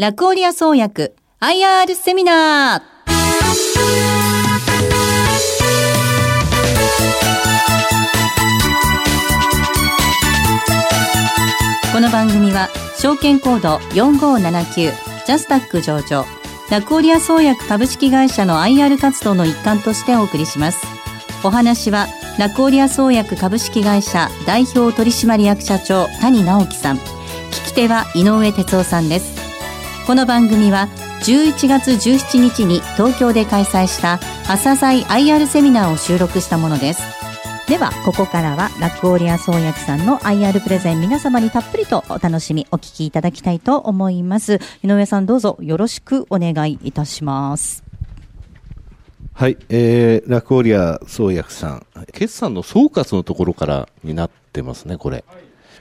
ラクオリア創薬 IR セミナー。この番組は証券コード4579ジャスタック上場ラクオリア創薬株式会社の IR 活動の一環としてお送りします。お話はラクオリア創薬株式会社代表取締役社長谷直樹さん、聞き手は井上哲夫さんです。この番組は11月17日に東京で開催した朝鮮 IR セミナーを収録したものです。ではここからはラクオリア創薬さんの IR プレゼン、皆様にたっぷりとお楽しみお聞きいただきたいと思います。井上さん、どうぞよろしくお願いいたします。はい、ラクオリア創薬さん、決算の総括のところからになってますね。これ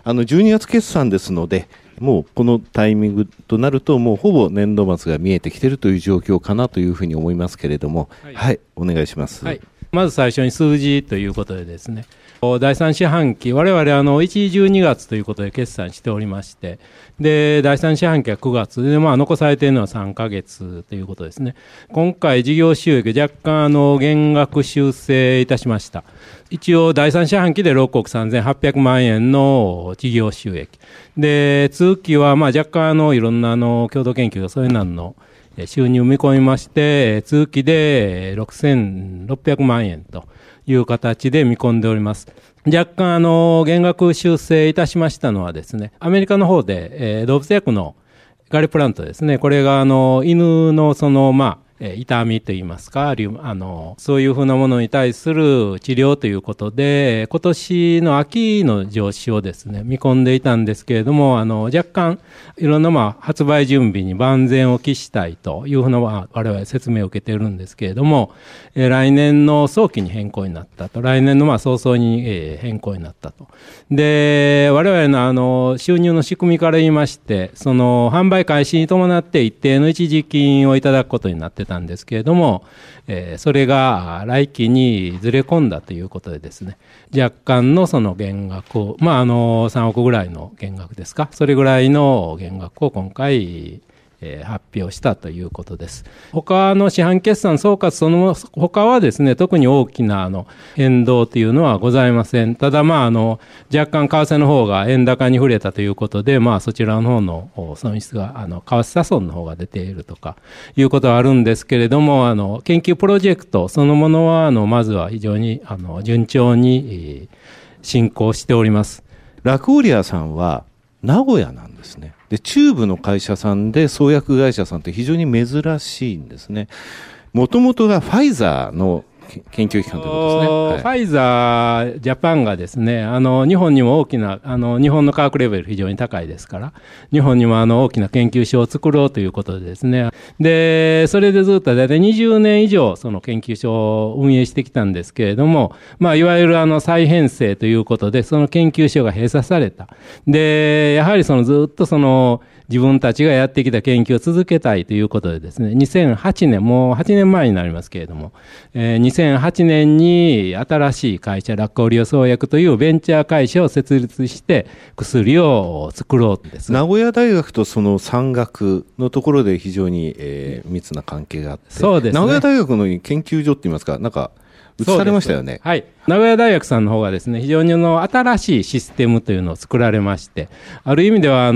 12月決算ですので、もうこのタイミングとなるともうほぼ年度末が見えてきているという状況かなというふうに思いますけれども、はい、はい、お願いします。はい、まず最初に数字ということでですね、第3四半期、我々1、12月ということで決算しておりまして、で第3四半期は9月で、残されているのは3ヶ月ということですね。今回事業収益若干減額修正いたしました。一応第3四半期で6億3800万円の事業収益で、通期は若干いろんな共同研究がそれなりの収入を見込みまして、通期で6600万円という形で見込んでおります。若干減額修正いたしましたのはですね、アメリカの方で、動物薬のガリプラントですね、これが犬の痛みといいますか、そういうふうなものに対する治療ということで、今年の秋の上市をですね、見込んでいたんですけれども、若干、いろんな発売準備に万全を期したいというふうな、我々説明を受けているんですけれども、来年の早期に変更になったと、来年の早々に変更になったと。で、我々の収入の仕組みから言いまして、その、販売開始に伴って一定の一時金をいただくことになってたんですけれども、それが来期にずれ込んだということでですね、若干のその減額を、3億ぐらいの減額ですか、それぐらいの減額を今回、発表したということです。他の四半決算総括その他はですね、特に大きな変動というのはございません。ただ若干為替の方が円高に触れたということで、そちらの方の損失が為替差損の方が出ているとかいうことはあるんですけれども、研究プロジェクトそのものはまずは非常に順調に進行しております。ラクオリアさんは名古屋なんですね。で、中部の会社さんで創薬会社さんって非常に珍しいんですね。もともとがファイザーの研究機関ということですね。はい、ファイザージャパンがですね、日本にも大きな、日本の科学レベル非常に高いですから、日本にも大きな研究所を作ろうということでですね、で、それでずっと大体20年以上、その研究所を運営してきたんですけれども、いわゆる再編成ということで、その研究所が閉鎖された。で、やはりずっと自分たちがやってきた研究を続けたいということでですね、2008年、もう8年前になりますけれども、2008年に新しい会社、ラクオリア創薬というベンチャー会社を設立して薬を作ろうとです。名古屋大学とその産学のところで非常に、密な関係があって、そうですね、名古屋大学の研究所って言いますか、なんか移されましたよね。はい。名古屋大学さんの方がですね、非常に新しいシステムというのを作られまして、ある意味では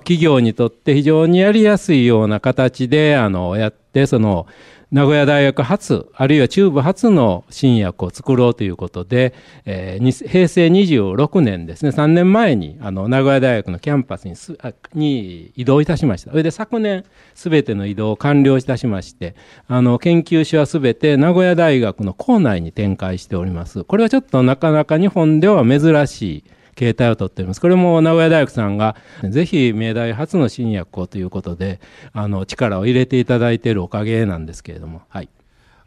企業にとって非常にやりやすいような形でやって名古屋大学初、あるいは中部初の新薬を作ろうということで、平成26年ですね、3年前に、名古屋大学のキャンパスに移動いたしました。それで昨年、すべての移動を完了いたしまして、研究所はすべて名古屋大学の構内に展開しております。これはちょっとなかなか日本では珍しい形態をとっております。これも名古屋大学さんがぜひ明大初の新薬をということで力を入れていただいているおかげなんですけれども、はい、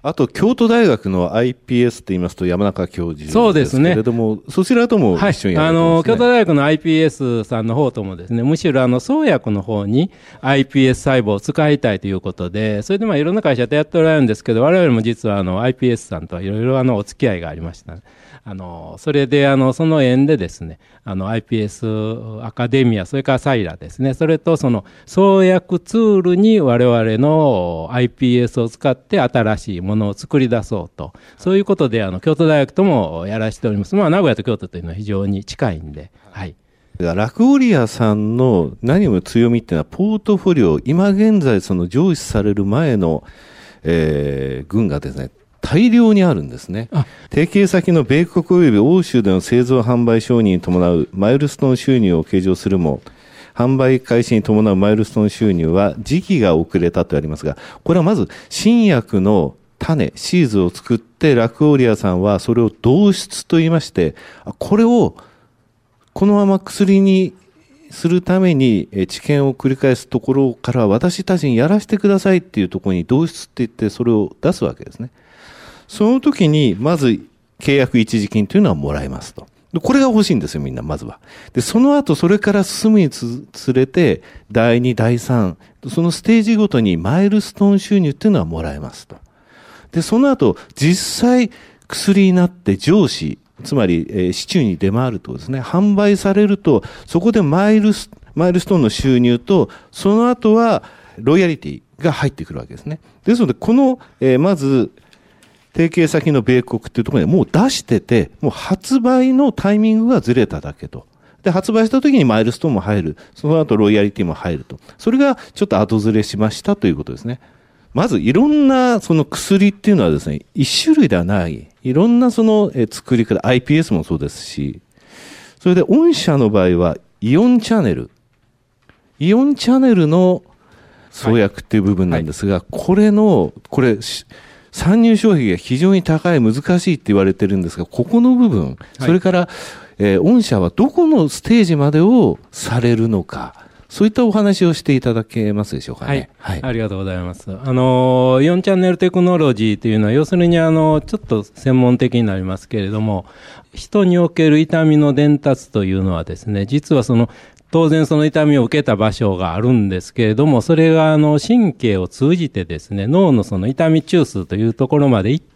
あと京都大学の iPS といいますと山中教授ですけれども、 そうですね、そちらとも一緒にやられてますね。京都大学の iPS さんの方ともですね、むしろ創薬の方に iPS 細胞を使いたいということで、それでいろんな会社でやっておられるんですけど、我々も実はiPS さんとはいろいろお付き合いがありました。それでその縁でですね、iPS アカデミア、それからサイラですね、それとその創薬ツールに我々の iPS を使って新しいものを作り出そうと、そういうことで京都大学ともやらしております。まあ名古屋と京都というのは非常に近いんで、はい。ラクオリアさんの何よりも強みっていうのはポートフォリオ、今現在その上市される前の、群がですね、大量にあるんですね。提携先の米国及び欧州での製造販売承認に伴うマイルストーン収入を計上するも、販売開始に伴うマイルストーン収入は時期が遅れたとありますが、これはまず新薬の種、シーズを作ってラクオリアさんはそれを導出と言いまして、これをこのまま薬にするために治験を繰り返すところから私たちにやらせてくださいっていうところに導出って言ってそれを出すわけですね。その時にまず契約一時金というのはもらえますと。これが欲しいんですよみんなまずは。で、その後それから進むにつれて第2、第3、そのステージごとにマイルストーン収入っていうのはもらえますと。で、その後実際薬になって上市、つまり、市中に出回るとですね、販売されると、そこでマイルストーンの収入と、その後は、ロイヤリティが入ってくるわけですね。ですので、この、まず、提携先の米国っていうところにもう出してて、もう発売のタイミングがずれただけと。で、発売した時にマイルストーンも入る。その後、ロイヤリティも入ると。それが、ちょっと後ずれしましたということですね。まずいろんなその薬っていうのはですね、一種類ではない。いろんなその作り方、iPS もそうですし、それで御社の場合はイオンチャネルの創薬っていう部分なんですが、これ、参入障壁が非常に高い、難しいって言われてるんですが、ここの部分、それから、御社はどこのステージまでをされるのか、そういったお話をしていただけますでしょうかね。はい。ありがとうございます。イオンチャンネルテクノロジーというのは、要するにちょっと専門的になりますけれども、人における痛みの伝達というのはですね、実はその、当然その痛みを受けた場所があるんですけれども、それが神経を通じてですね、脳のその痛み中枢というところまで行って、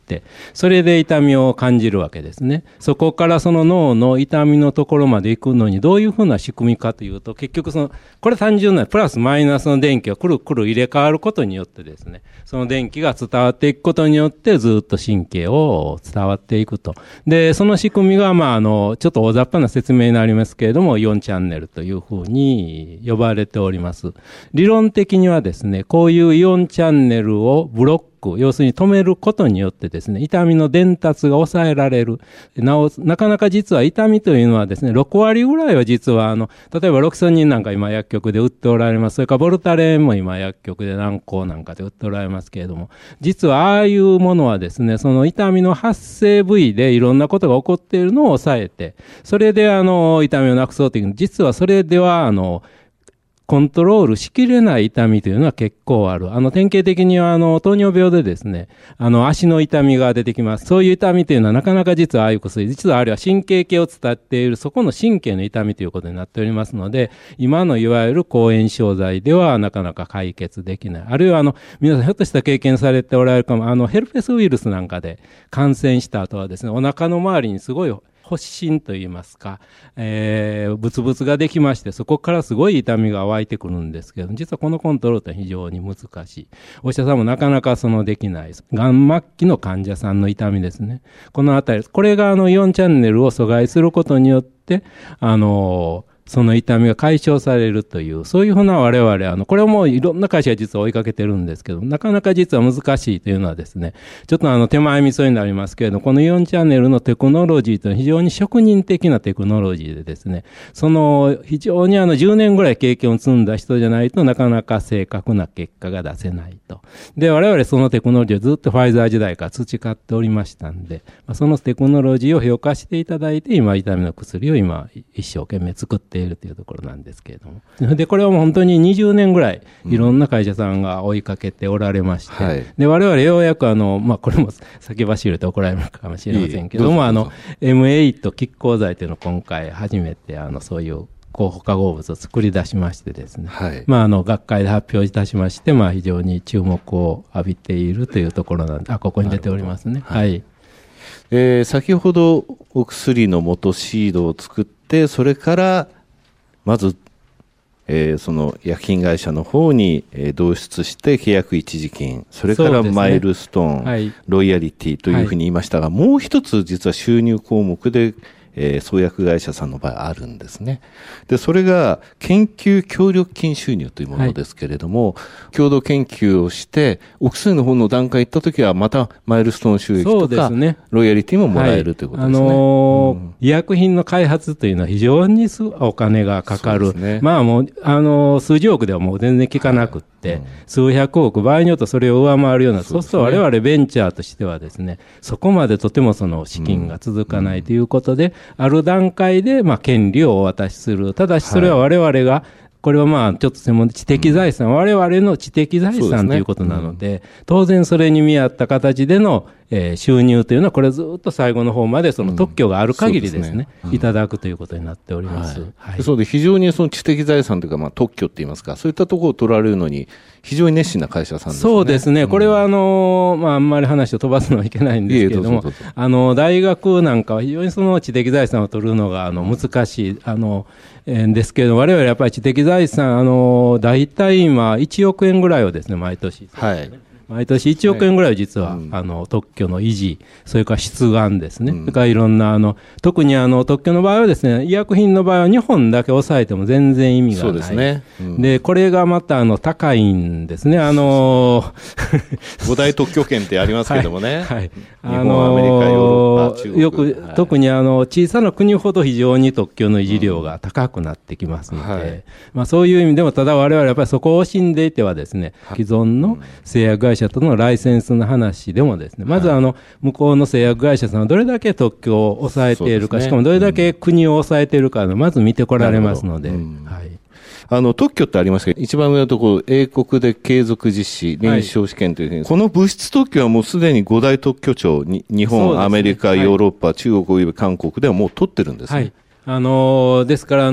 それで痛みを感じるわけですね。そこからその脳の痛みのところまで行くのにどういうふうな仕組みかというと、結局その、これ単純なプラスマイナスの電気がくるくる入れ替わることによってですね、その電気が伝わっていくことによってずっと神経を伝わっていくと。で、その仕組みがちょっと大雑把な説明になりますけれども、イオンチャンネルというふうに呼ばれております。理論的にはですね、こういうイオンチャンネルをブロック、要するに止めることによってですね、痛みの伝達が抑えられる。なかなか実は痛みというのはですね、6割ぐらいは実は例えばロキソニンなんか今薬局で売っておられます。それからボルタレンも今薬局で軟膏なんかで売っておられますけれども、実はああいうものはですね、その痛みの発生部位でいろんなことが起こっているのを抑えて、それで痛みをなくそうという、実はそれではコントロールしきれない痛みというのは結構ある。典型的には糖尿病でですね、足の痛みが出てきます。そういう痛みというのはなかなか実はああいう薬、実はあるいは神経系を伝っている、そこの神経の痛みということになっておりますので、今のいわゆる抗炎症剤ではなかなか解決できない。あるいは皆さんひょっとした経験されておられるかも、ヘルペスウイルスなんかで感染した後はですね、お腹の周りにすごい発疹といいますか、ブツブツができまして、そこからすごい痛みが湧いてくるんですけど、実はこのコントロールって非常に難しい。お医者さんもなかなかできない。がん末期の患者さんの痛みですね。このあたり、これがイオンチャンネルを阻害することによって、その痛みが解消されるという、そういうふうな我々、これをもういろんな会社が実は追いかけてるんですけど、なかなか実は難しいというのはですね、ちょっと手前味噌になりますけれど、このイオンチャンネルのテクノロジーというのは非常に職人的なテクノロジーでですね、非常に10年ぐらい経験を積んだ人じゃないとなかなか正確な結果が出せないと。で、我々そのテクノロジーをずっとファイザー時代から培っておりましたんで、そのテクノロジーを評価していただいて、今痛みの薬を今一生懸命作っているというところなんですけれども。で、これはもう本当に20年ぐらいいろんな会社さんが追いかけておられまして、はい、で、我々ようやくこれも先走ると怒られるかもしれませんけれども、M8 拮抗剤というのを今回初めてそういう候補化合物を作り出しましてですね、はい、学会で発表いたしまして、非常に注目を浴びているというところなんで、ここに出ておりますね。はい。先ほどお薬の元シードを作って、それからまずその薬品会社の方に導出して契約一時金、それからマイルストーン、はい、ロイヤリティというふうに言いましたが、はい、もう一つ実は収入項目で、創薬会社さんの場合あるんですね。で、それが研究協力金収入というものですけれども、はい、共同研究をしてお薬の方の段階行ったときはまたマイルストーン収益とか、ね、ロイヤリティももらえるということですね。医薬品の開発というのは非常にお金がかかる、ね、まあもう数十億ではもう全然効かなくって、はい、数百億、場合によってそれを上回るような、そうすると我々ベンチャーとしてはですね、そこまでとてもその資金が続かないということで、ある段階でまあ権利をお渡しする。ただしそれは我々が、はい、これはまあちょっと専門で知的財産、我々の知的財産ということなので、当然それに見合った形での収入というのは、これずっと最後の方までその特許がある限りですね、いただくということになっております。はいはい、そうで、非常にその知的財産というか、まあ特許って言いますか、そういったところを取られるのに非常に熱心な会社さんですね。そうですね。これはまああんまり話を飛ばすのはいけないんですけれども、大学なんかは非常にその知的財産を取るのが難しいですけれども、我々やっぱり知的財産、大体今1億円ぐらいをですね、毎年1億円ぐらいを実は、特許の維持、それから出願ですね、それからいろんな特に特許の場合はですね、医薬品の場合は2本だけ抑えても全然意味がない。そうですね。で、これがまた高いんですね。5大特許権ってありますけどもね。はいはい、日本、アメリカ、ヨーロッパ、中国。よく、はい、特に小さな国ほど非常に特許の維持量が高くなってきますので、はい、まあそういう意味でも、ただ我々はやっぱりそこを惜しんでいてはですね、既存の製薬会社とのライセンスの話でもですね、まず向こうの製薬会社さんはどれだけ特許を抑えているか、ね、しかもどれだけ国を抑えているかの、まず見てこられますので、はい、特許ってありましたけど、一番上のところ、英国で継続実施臨床試験というふうに、はい、この物質特許はもうすでに5大特許庁に、日本、ね、アメリカ、ヨーロッパ、はい、中国および韓国ではもう取ってるんですね。はい、ですから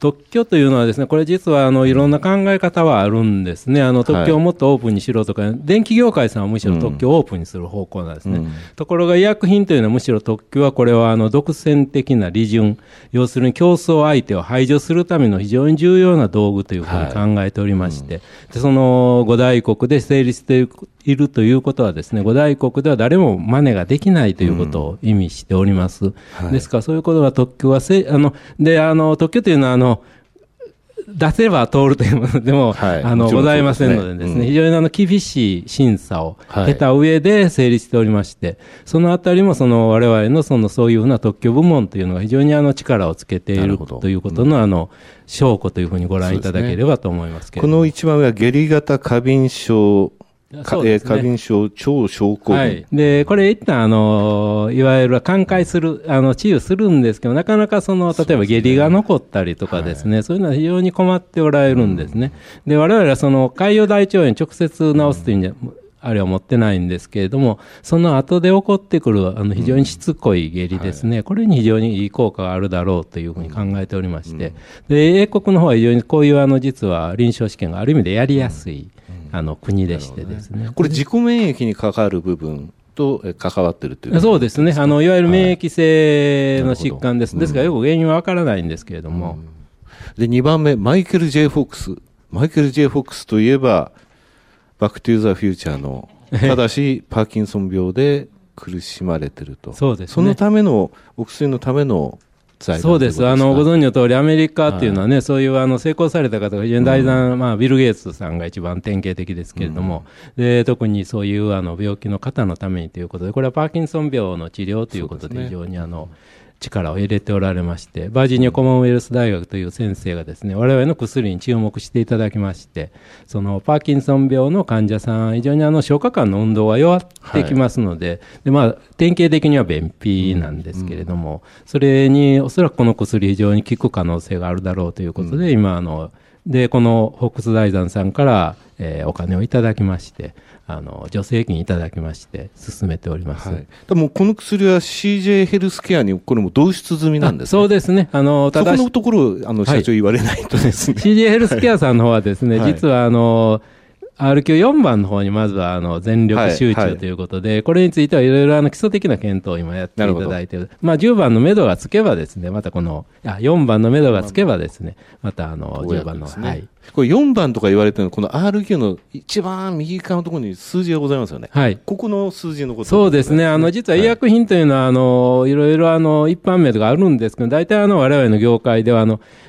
特許というのはですね、これ実はいろんな考え方はあるんですね。特許をもっとオープンにしろとか、はい、電気業界さんはむしろ特許をオープンにする方向なんですね。ところが医薬品というのはむしろ特許はこれは独占的な利潤、要するに競争相手を排除するための非常に重要な道具というふうに考えておりまして、はい、でその5大国で成立しているということはですね、5大国では誰も真似ができないということを意味しております。はい、ですからそういうことが特許は特許というのは出せば通るというものでも、はい、ございませんのでですね、非常に厳しい審査を経た上で成立しておりまして、はい、そのあたりも我々のそういうふうな特許部門というのが非常に力をつけているということの証拠というふうにご覧いただければと思いますけれども、ね、この一番上は下痢型過敏症、ね、過敏症、超症候群、はい、でこれ一旦いわゆる寛解する治癒するんですけど、なかなか例えば下痢が残ったりとかですね、そういうのは非常に困っておられるんですね。で我々は潰瘍大腸炎直接治すというんじゃ、あれは持ってないんですけれども、その後で起こってくる非常にしつこい下痢ですね、はい、これに非常にいい効果があるだろうというふうに考えておりまして、で英国の方は非常にこういう実は臨床試験がある意味でやりやすい、国でしてですね、これ自己免疫に関わる部分と関わってるということですか？そうですね、いわゆる免疫性の疾患です、はい、ですからよく原因はわからないんですけれども、で2番目マイケル J フォックス、マイケル J フォックスといえばバックトゥーザフューチャーの、ただしパーキンソン病で苦しまれてるとそうですね、そのためのお薬のための材料。そうです。ご存知の通りアメリカっていうのはね、はい、そういう成功された方が非常に大胆、まあ、ビル・ゲイツさんが一番典型的ですけれども、で特にそういう病気の方のためにということで、これはパーキンソン病の治療ということで非常に力を入れておられまして、バージニアコモンウェルス大学という先生がですね、我々の薬に注目していただきまして、パーキンソン病の患者さん、非常に消化管の運動が弱ってきますので、はい、でまあ、典型的には便秘なんですけれども、それにおそらくこの薬非常に効く可能性があるだろうということで、今でこのフォックス財団さんから、お金をいただきまして、助成金いただきまして進めております。はい、でもこの薬は CJ ヘルスケアにこれも導出済みなんですね。そうですね。ただそこのところ社長言われないとですね、はい、CJ ヘルスケアさんの方はですね、はい、実は RQ4 番の方にまずは全力集中ということで、はいはい、これについてはいろいろ基礎的な検討を今やっていただいている。まあ、10番のめどがつけばですね、またこの4番のめどがつけばですね、また10番の、ね、はい、これ4番とか言われてるのこの RQ の一番右側のところに数字がございますよね、はい、ここの数字のこと、ね、そうですね、実は医薬品というのははいろいろ一般名とかあるんですけど、大体我々の業界では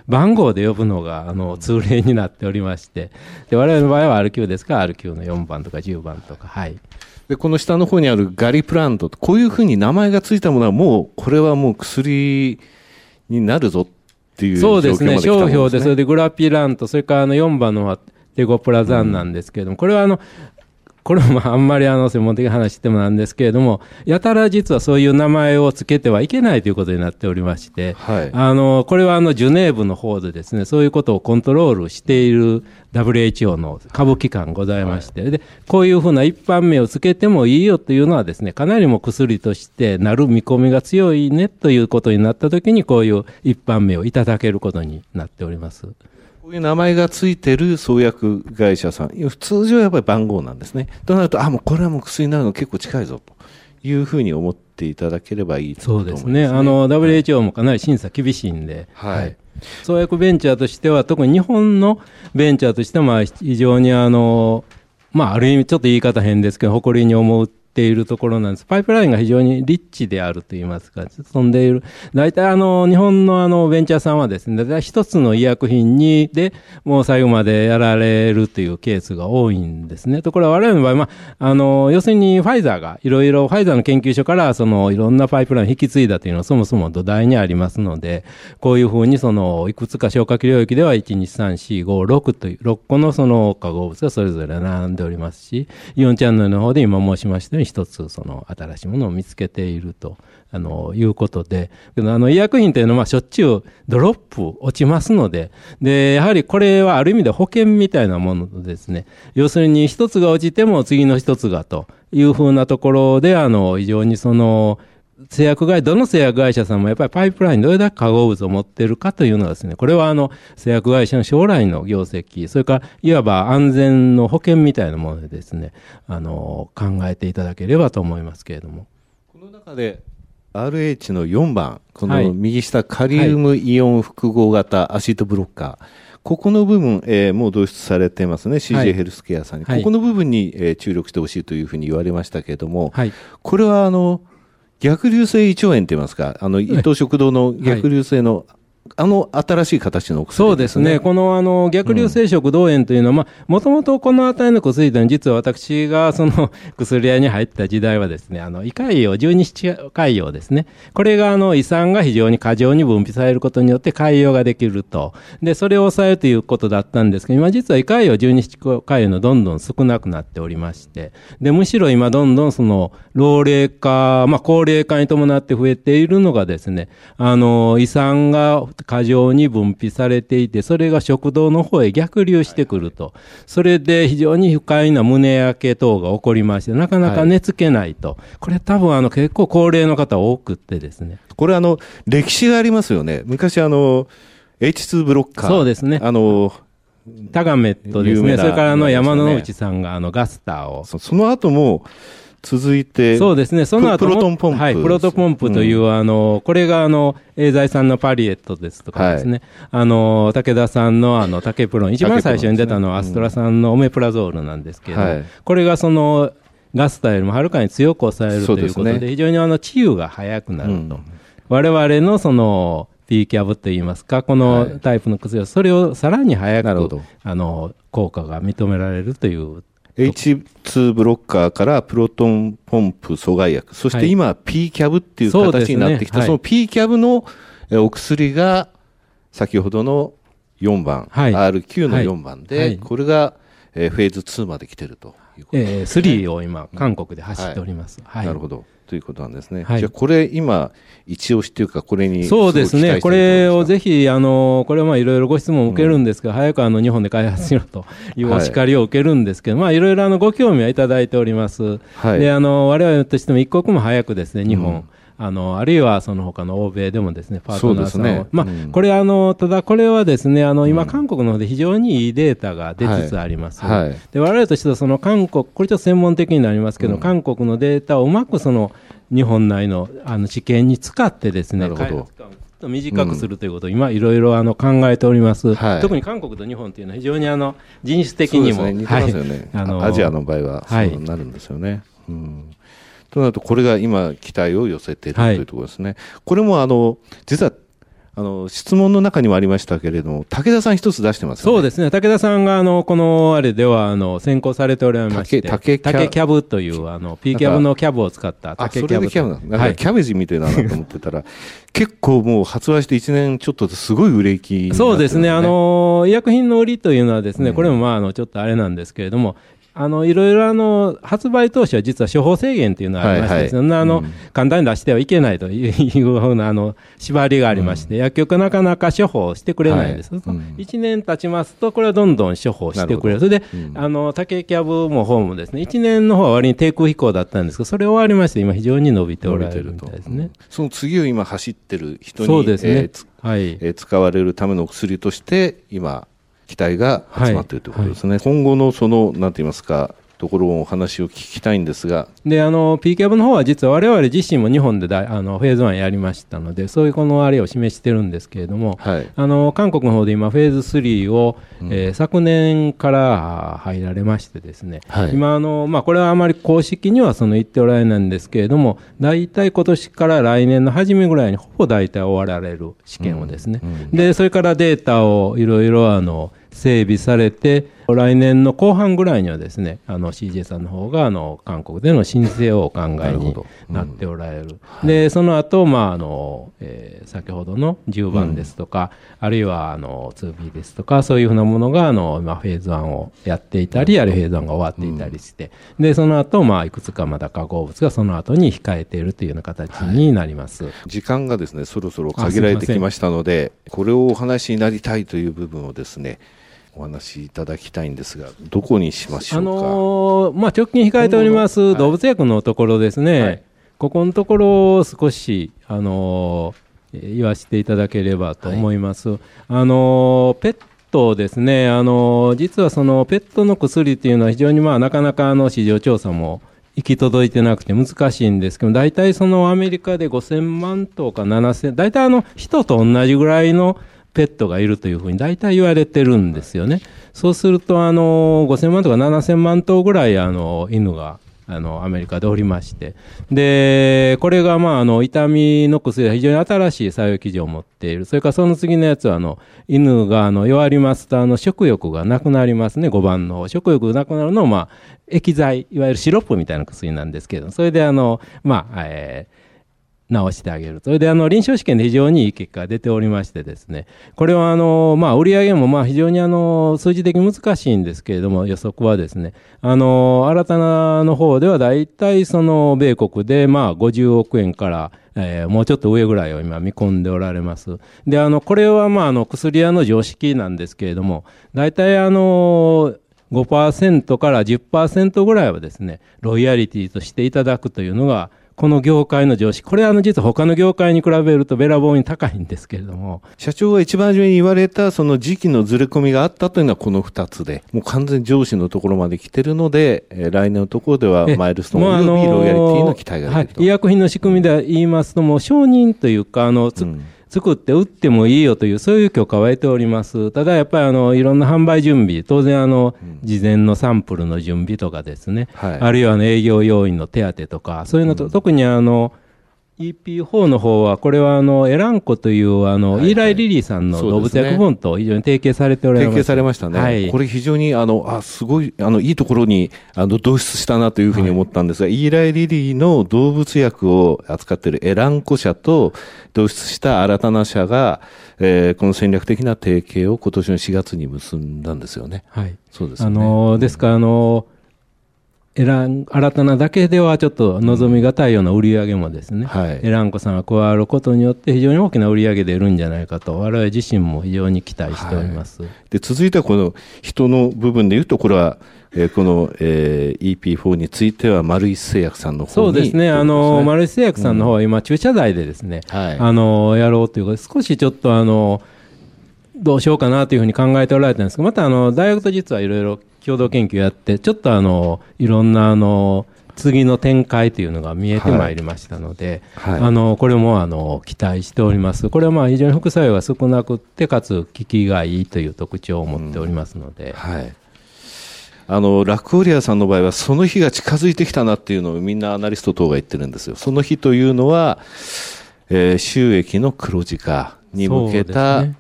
番号で呼ぶのが通例になっておりまして、で我々の場合は RQ ですから RQ の4番とか10番とか、はい、でこの下の方にあるガリプラント、こういうふうに名前がついたものはもうこれはもう薬になるぞっていう状況まで来たものですね。そうですね、商標で、それでグラピラント、それから4番のテゴプラザンなんですけれども、これはこれもあんまり専門的な話してもなんですけれども、やたら実はそういう名前をつけてはいけないということになっておりまして、はい、これはジュネーブの方でですね、そういうことをコントロールしている WHO の下部機関ございまして、はい、でこういうふうな一般名をつけてもいいよというのはですね、かなりも薬としてなる見込みが強いねということになったときに、こういう一般名をいただけることになっております。こういう名前がついてる創薬会社さん、通常はやっぱり番号なんですね。となると、あ、もうこれはもう薬になるの結構近いぞというふうに思っていただければいいと思いますね。そうですね。WHO もかなり審査厳しいんで、はいはい、創薬ベンチャーとしては、特に日本のベンチャーとしても非常にまあ、ある意味ちょっと言い方変ですけど、誇りに思うっているところなんです。パイプラインが非常にリッチであると言いますか、飛んでいる。大体日本のベンチャーさんはですね、大体一つの医薬品にでもう最後までやられるというケースが多いんですね。ところが我々の場合、まあ、要するにファイザーがいろいろファイザーの研究所からいろんなパイプラインを引き継いだというのはそもそも土台にありますので、こういうふうにいくつか消化器領域では 1,2,3,4,5,6 という6個の化合物がそれぞれ並んでおりますし、イオンチャンネルの方で今申しましたように一つ新しいものを見つけているということで、医薬品というのはしょっちゅうドロップ落ちますので、でやはりこれはある意味で保険みたいなものですね。要するに一つが落ちても次の一つがというふうなところで、非常に製薬会、どの製薬会社さんもやっぱりパイプラインどれだけ化合物を持っているかというのはですね、これは製薬会社の将来の業績、それからいわば安全の保険みたいなものでですね、考えていただければと思いますけれども。この中で RH の4番、この右下、はい、カリウムイオン複合型アシートブロッカー、はい、ここの部分、もう導出されてますね、CJ ヘルスケアさんに、はい、ここの部分に、注力してほしいというふうに言われましたけれども、はい、これは逆流性胃腸炎といいますか、伊藤食堂の逆流性の、はい、新しい形のお薬ですね。そうですね。この逆流性食道炎というのは、まあ、もともとこの辺りの薬というのは、実は私が薬屋に入った時代はですね、胃潰瘍、十二指腸潰瘍ですね。これが胃酸が非常に過剰に分泌されることによって潰瘍ができると。で、それを抑えるということだったんですけど、今実は胃潰瘍、十二指腸潰瘍のどんどん少なくなっておりまして、で、むしろ今どんどん老齢化、まあ、高齢化に伴って増えているのがですね、胃酸が過剰に分泌されていて、それが食道の方へ逆流してくると、はいはい、それで非常に不快な胸焼け等が起こりまして、なかなか寝つけないと、はい、これ多分結構高齢の方多くってですね、これ歴史がありますよね。昔H2 ブロッカー、そうですね、タガメットですね、それから山之内さんがガスターを、その後も続いて、そうですね、その後もプロトンポンプ、はい、プロトンポンプという、うん、これがエーザイさんのパリエットですとかですね、はい、武田さんのタケプロン、一番最初に出たのはアストラさんのオメプラゾールなんですけれども、はい、これがガスタよりもはるかに強く抑えるということで、非常に治癒が早くなると、うん、我々のPキャブといいますか、このタイプの薬はそれをさらに早く効果が認められるという。H2 ブロッカーからプロトンポンプ阻害薬、そして今 P キャブっていう形になってきた、はい、 その P キャブのお薬が先ほどの4番、はい、RQ の4番で、はいはい、これがフェーズ2まで来てるということですね。3を今韓国で走っております、はいはい、なるほどということなんですね、はい、じゃあこれ今一押しというか、これにそうですね、これをぜひこれはいろいろご質問を受けるんですけど、うん、早く日本で開発しろというお叱りを受けるんですけど、はいろいろご興味はいただいております、はい、で我々としても一刻も早くですね、日本、うん、あるいはその他の欧米でもですね、パートナーさんを、ね、まあうん、これただこれはですね今韓国の方で非常にいいデータが出つつあります、はいはい、で我々としてはその韓国、これちょっと専門的になりますけど、うん、韓国のデータをうまくその日本内の知見に使ってですね、開発期間を短くするということを今いろいろ考えております、はい、特に韓国と日本というのは非常に人種的にも、ね、似てますよね、はい、アジアの場合はそうなるんですよね、はい、うん、となるとこれが今期待を寄せているというところですね、はい、これも実は質問の中にもありましたけれども、武田さん一つ出してますよね。そうですね、武田さんがこのあれでは先行されておりまして、竹キャブというP キャブのキャブを使った竹キャブ。あ、それでキャブなんだ、はい、キャベジみたいだなと思ってたら結構もう発売して1年ちょっとですごい売れ行きになってるんですね。そうですね、医薬品の売りというのはですね、これもまあちょっとあれなんですけれども、いろいろ発売当初は実は処方制限というのがありまして、はいはい、そんな簡単に出してはいけないというような縛りがありまして、うん、薬局はなかなか処方してくれないんです、はい、うん、1年経ちますとこれはどんどん処方してくれる。それで、うん、竹キャブも方もですね、1年の方は割に低空飛行だったんですけど、それ終わりまして今非常に伸びておられるみたいですね、うん、その次を今走ってる人に、そうですね、はい、使われるための薬として今期待が集まっているということですね、はいはい、今後のそのなんて言いますかところをお話を聞きたいんですが、でP キャブの方は実は我々自身も日本でフェーズ1やりましたので、そういうこのあれを示してるんですけれども、はい、韓国の方で今フェーズ3を、うん、昨年から入られましてですね、はい、今まあ、これはあまり公式には言っておられないんですけれども、大体今年から来年の初めぐらいにほぼ大体終わられる試験をですね、うんうん、でそれからデータをいろいろ整備されて、来年の後半ぐらいにはですね、CJ さんの方が韓国での申請をお考えになっておられる、うん、はい、でその後、まあ先ほどの10番ですとか、うん、あるいは2B ですとか、そういうふうなものが今フェーズ1をやっていたり、あるいはフェーズ1が終わっていたりして、うん、でその後、まあいくつかまだ化合物がその後に控えているというような形になります、はい、時間がですねそろそろ限られてきましたので、これをお話になりたいという部分をですねお話しいただきたいんですが、どこにしましょうか。まあ、直近控えております動物薬のところですね、はい、ここのところを少し言わせていただければと思います、はい、ペットですね、実はそのペットの薬というのは非常にまあなかなか市場調査も行き届いてなくて難しいんですけど、大体そのアメリカで5000万頭か7000、大体人と同じぐらいのペットがいるというふうに大体言われてるんですよね。そうすると5000万とか7000万頭ぐらい犬がアメリカでおりまして、でこれがまあ痛みの薬は非常に新しい作用基準を持っている。それからその次のやつは犬が弱りますと食欲がなくなりますね。5番の食欲がなくなるのを、まあ、液剤、いわゆるシロップみたいな薬なんですけど、それでまあ直してあげる。それで臨床試験で非常にいい結果が出ておりましてですね、これはまあ売り上げもまあ非常に数字的に難しいんですけれども、予測はですね新たなの方ではだいたいその米国でまあ50億円からもうちょっと上ぐらいを今見込んでおられます。でこれはまあ薬屋の常識なんですけれども、だいたい5% から 10% ぐらいはですねロイヤリティとしていただくというのがこの業界の常識。これ実は他の業界に比べるとべらぼうに高いんですけれども、社長が一番初めに言われたその時期のずれ込みがあったというのはこの2つで、もう完全に上司のところまで来てるので、来年のところではマイルストーン及びロイヤリティの期待が出ると、はい、医薬品の仕組みで言いますと、もう承認というか作って売ってもいいよというそういう許可を得ております。ただやっぱりいろんな販売準備、当然事前のサンプルの準備とかですね、はい、あるいは営業要員の手当とかそういうのと、うん、特にEP4 の方はこれはエランコというはいはい、イーライ・リリーさんの動物薬本と非常に提携されておられます。提携されましたね、はい、これ非常にすごいいいところに導出したなというふうに思ったんですが、はい、イーライ・リリーの動物薬を扱っているエランコ社と導出した新たな社が、この戦略的な提携を今年の4月に結んだんですよね。はい、そうですよね。ですから新たなだけではちょっと望みがたいような売り上げもですね、はい、エランコさんが加わることによって非常に大きな売り上げで出るんじゃないかと我々自身も非常に期待しております、はい、で続いてはこの人の部分でいうと、これはこの EP4 については丸石製薬さんの方に、そうですね、丸石製薬さんの方は今注射剤でですね、はい、やろうということで、少しちょっとどうしようかなというふうに考えておられたんですが、また大学と実はいろいろ共同研究やって、ちょっといろんな次の展開というのが見えてまいりましたので、はいはい、これも期待しております。これはまあ非常に副作用が少なくて、かつ効きがいいという特徴を持っておりますので、うん、はい、ラクオリアさんの場合はその日が近づいてきたなっていうのをみんなアナリスト等が言ってるんですよ。その日というのは、収益の黒字化に向けた、ね、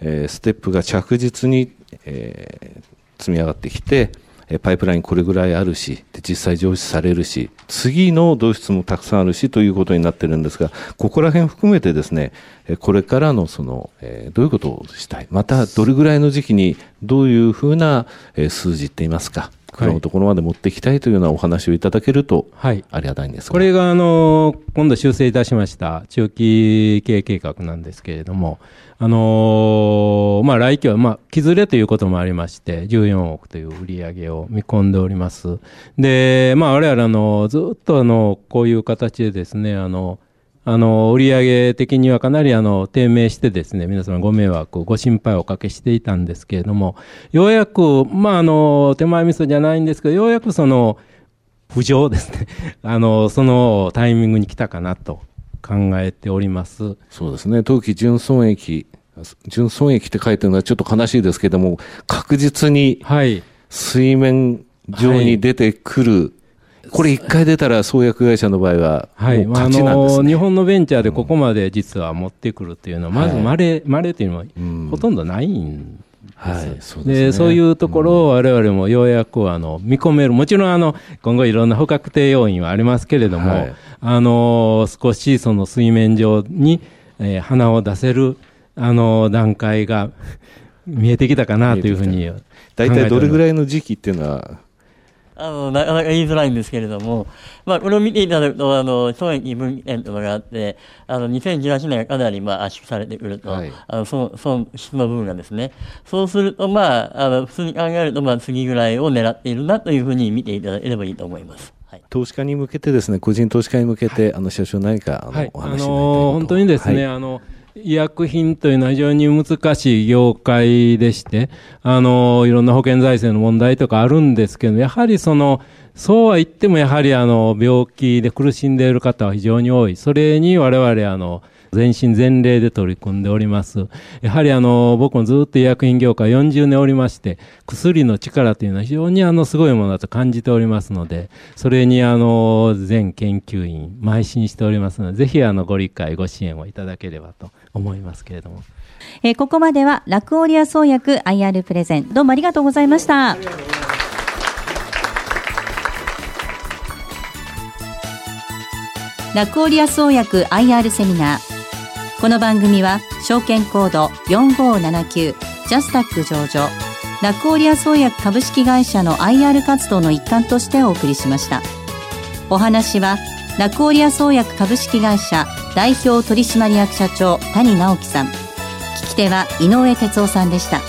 ステップが着実に、積み上がってきて、パイプラインこれぐらいあるし、で実際上市されるし、次の導出もたくさんあるしということになってるんですが、ここら辺含めてですね、これからのその、どういうことをしたい、またどれぐらいの時期にどういうふうな数字っていますか、このところまで持っていきたいというようなお話をいただけるとありがたいんですが、はいはい、これが今度修正いたしました中期経営計画なんですけれども、来期は期ずれということもありまして、14億という売り上げを見込んでおります。で、我々ずっとこういう形でですね、売上的にはかなり低迷してですね、皆様ご迷惑ご心配をおかけしていたんですけれども、ようやく手前味噌じゃないんですけど、ようやくその浮上ですねそのタイミングに来たかなと考えております。そうですね、当期純損益って書いてるのはちょっと悲しいですけども、確実に水面上に出てくる、はいはい、これ1回出たら創薬会社の場合はもう勝ちなんですね。日本のベンチャーでここまで実は持ってくるというのは、まず稀というのはほとんどないんです。で、そういうところを我々もようやく見込める、もちろん今後いろんな不確定要因はありますけれども、はい、少しその水面上に、花を出せる段階が見えてきたかなというふうに考えております。大体どれぐらいの時期っていうのはなかなか言いづらいんですけれども、これを見ていただくと、損益分岐点とかがあって、2018年がかなり圧縮されてくると、はい、損失の部分がですね、そうすると、普通に考えると、次ぐらいを狙っているなというふうに見ていただければいいと思います。はい、投資家に向けてですね、個人投資家に向けて、はい、社長何かお話しいただきたいことを。本当にですね、はい、医薬品というのは非常に難しい業界でして、いろんな保険財政の問題とかあるんですけど、やはりそうは言ってもやはり病気で苦しんでいる方は非常に多い。それに我々全身全霊で取り組んでおります。やはり僕もずっと医薬品業界40年おりまして、薬の力というのは非常にすごいものだと感じておりますので、それに全研究員邁進しておりますので、ぜひご理解ご支援をいただければと思いますけれども。ここまではラクオリア創薬 IR プレゼン、どうもありがとうございました。ラクオリア創薬 IR セミナー。この番組は証券コード4579ジャスタック上場ラクオリア創薬株式会社の IR 活動の一環としてお送りしました。お話はラクオリア創薬株式会社代表取締役社長谷直樹さん、聞き手は井上哲夫さんでした。